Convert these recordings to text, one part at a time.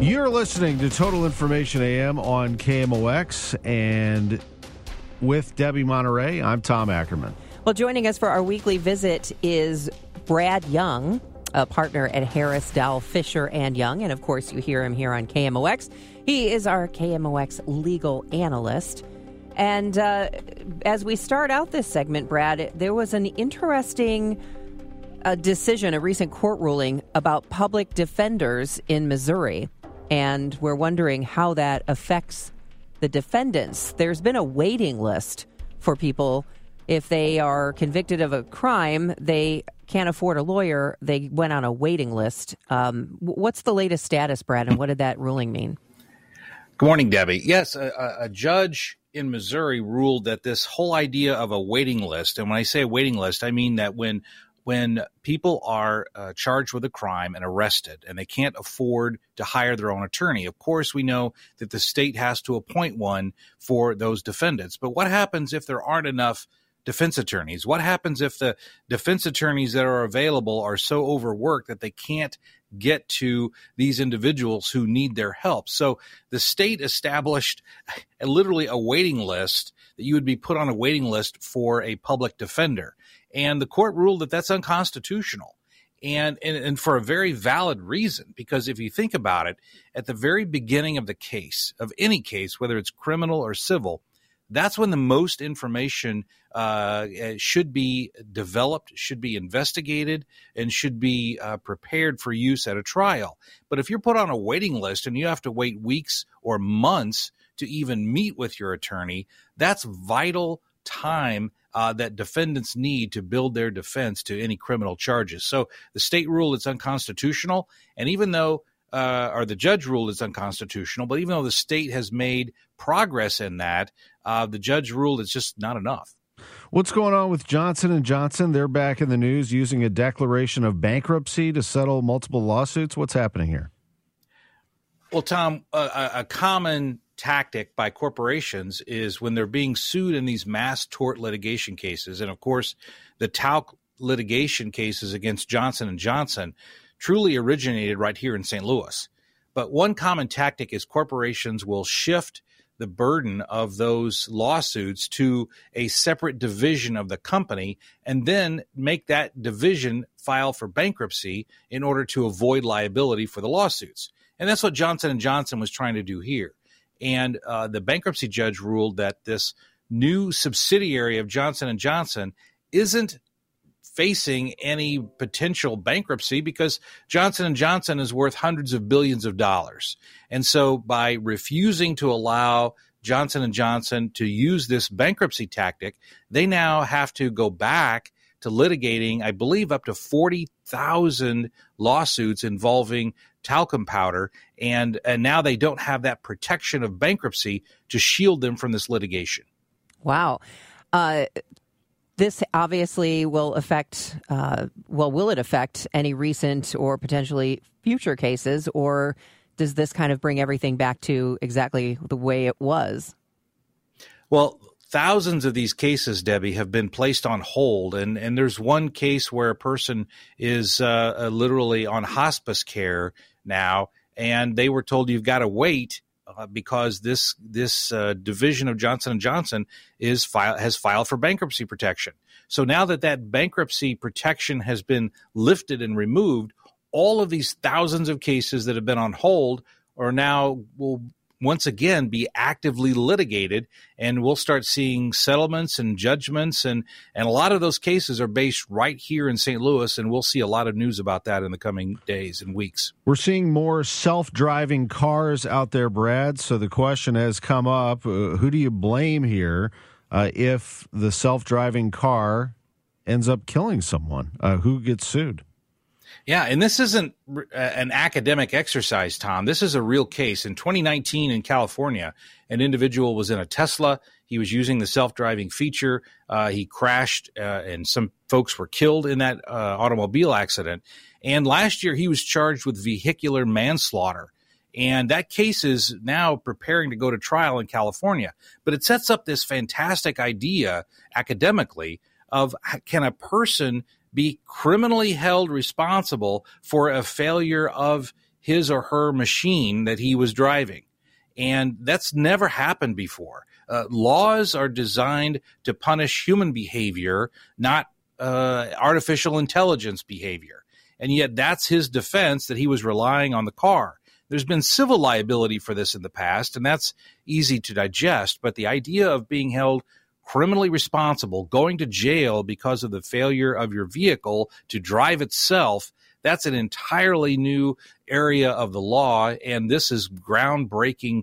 You're listening to Total Information AM on KMOX, and with Debbie Monterey, I'm Tom Ackerman. Well, joining us for our weekly visit is Brad Young, a partner at Harris, Dow, Fisher & Young, and of course you hear him here on KMOX. He is our KMOX legal analyst. And as we start out this segment, Brad, there was an interesting decision, a recent court ruling about public defenders in Missouri. And we're wondering how that affects the defendants. There's been a waiting list for people. If they are convicted of a crime, they can't afford a lawyer. They went on a waiting list. What's the latest status, Brad, and what did that ruling mean? Good morning, Debbie. Yes, a judge in Missouri ruled that this whole idea of a waiting list, and when I say a waiting list, I mean that when people are charged with a crime and arrested and they can't afford to hire their own attorney. Of course, we know that the state has to appoint one for those defendants. But what happens if there aren't enough defense attorneys? What happens if the defense attorneys that are available are so overworked that they can't get to these individuals who need their help? So the state established literally a waiting list, that you would be put on a waiting list for a public defender. And the court ruled that that's unconstitutional, and for a very valid reason, because if you think about it, at the very beginning of the case, of any case, whether it's criminal or civil, that's when the most information should be developed, should be investigated, and should be prepared for use at a trial. But if you're put on a waiting list and you have to wait weeks or months to even meet with your attorney, that's vital time that defendants need to build their defense to any criminal charges. So the state ruled it's unconstitutional, and even though, or the judge ruled it's unconstitutional, but even though the state has made progress in that, the judge ruled it's just not enough. What's going on with Johnson & Johnson? They're back in the news using a declaration of bankruptcy to settle multiple lawsuits. What's happening here? Well, Tom, a common tactic by corporations is when they're being sued in these mass tort litigation cases. And of course, the talc litigation cases against Johnson & Johnson truly originated right here in St. Louis. But one common tactic is corporations will shift the burden of those lawsuits to a separate division of the company and then make that division file for bankruptcy in order to avoid liability for the lawsuits. And that's what Johnson & Johnson was trying to do here. And the bankruptcy judge ruled that this new subsidiary of Johnson & Johnson isn't facing any potential bankruptcy because Johnson & Johnson is worth hundreds of billions of dollars. And so by refusing to allow Johnson & Johnson to use this bankruptcy tactic, they now have to go back to litigating, I believe, up to 40,000 lawsuits involving talcum powder, and now they don't have that protection of bankruptcy to shield them from this litigation. Wow. This obviously will affect, will it affect any recent or potentially future cases, or does this kind of bring everything back to exactly the way it was? Well, thousands of these cases, Debbie, have been placed on hold. And there's one case where a person is literally on hospice care now, and they were told you've got to wait because this division of Johnson & Johnson has filed for bankruptcy protection. So now that bankruptcy protection has been lifted and removed, all of these thousands of cases that have been on hold are now will once again be actively litigated, and we'll start seeing settlements and judgments, and a lot of those cases are based right here in St. Louis, and we'll see a lot of news about that in the coming days and weeks. We're seeing more self-driving cars out there, Brad, so the question has come up, who do you blame here if the self-driving car ends up killing someone? Who gets sued? Yeah, and this isn't an academic exercise, Tom. This is a real case. In 2019 in California, an individual was in a Tesla. He was using the self-driving feature. He crashed, and some folks were killed in that automobile accident. And last year, he was charged with vehicular manslaughter. And that case is now preparing to go to trial in California. But it sets up this fantastic idea academically of, can a person be criminally held responsible for a failure of his or her machine that he was driving? And that's never happened before. Laws are designed to punish human behavior, not artificial intelligence behavior. And yet that's his defense, that he was relying on the car. There's been civil liability for this in the past, and that's easy to digest. But the idea of being held criminally responsible, going to jail because of the failure of your vehicle to drive itself, that's an entirely new area of the law. And this is groundbreaking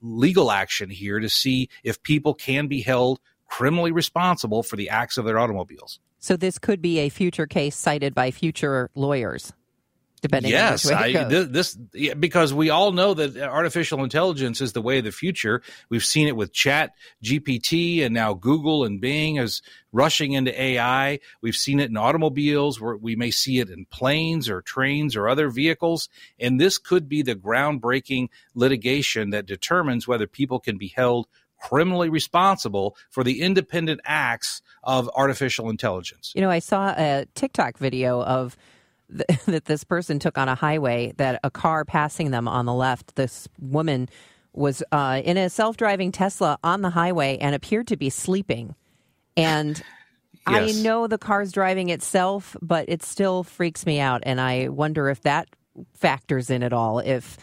legal action here to see if people can be held criminally responsible for the acts of their automobiles. So this could be a future case cited by future lawyers, depending on which way it goes. Because we all know that artificial intelligence is the way of the future. We've seen it with Chat GPT, and now Google and Bing is rushing into AI. We've seen it in automobiles, where we may see it in planes or trains or other vehicles. And this could be the groundbreaking litigation that determines whether people can be held criminally responsible for the independent acts of artificial intelligence. You know, I saw a TikTok video of that this person took on a highway, that a car passing them on the left, this woman was in a self-driving Tesla on the highway and appeared to be sleeping. And yes. I know the car's driving itself, but it still freaks me out. And I wonder if that factors in at all. If,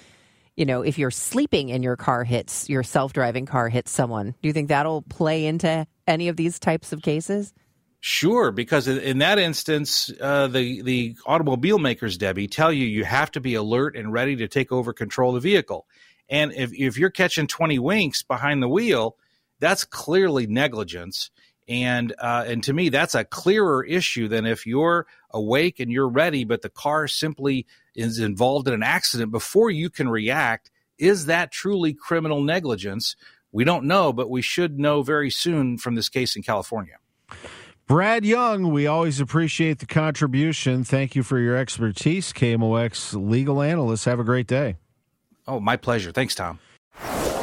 you know, if you're sleeping and your car hits, your self-driving car hits someone, do you think that'll play into any of these types of cases? Sure, because in that instance, the automobile makers, Debbie, tell you you have to be alert and ready to take over control of the vehicle. And if you're catching 20 winks behind the wheel, that's clearly negligence. And to me, that's a clearer issue than if you're awake and you're ready, but the car simply is involved in an accident before you can react. Is that truly criminal negligence? We don't know, but we should know very soon from this case in California. Brad Young, we always appreciate the contribution. Thank you for your expertise, KMOX legal analyst. Have a great day. Oh, my pleasure. Thanks, Tom.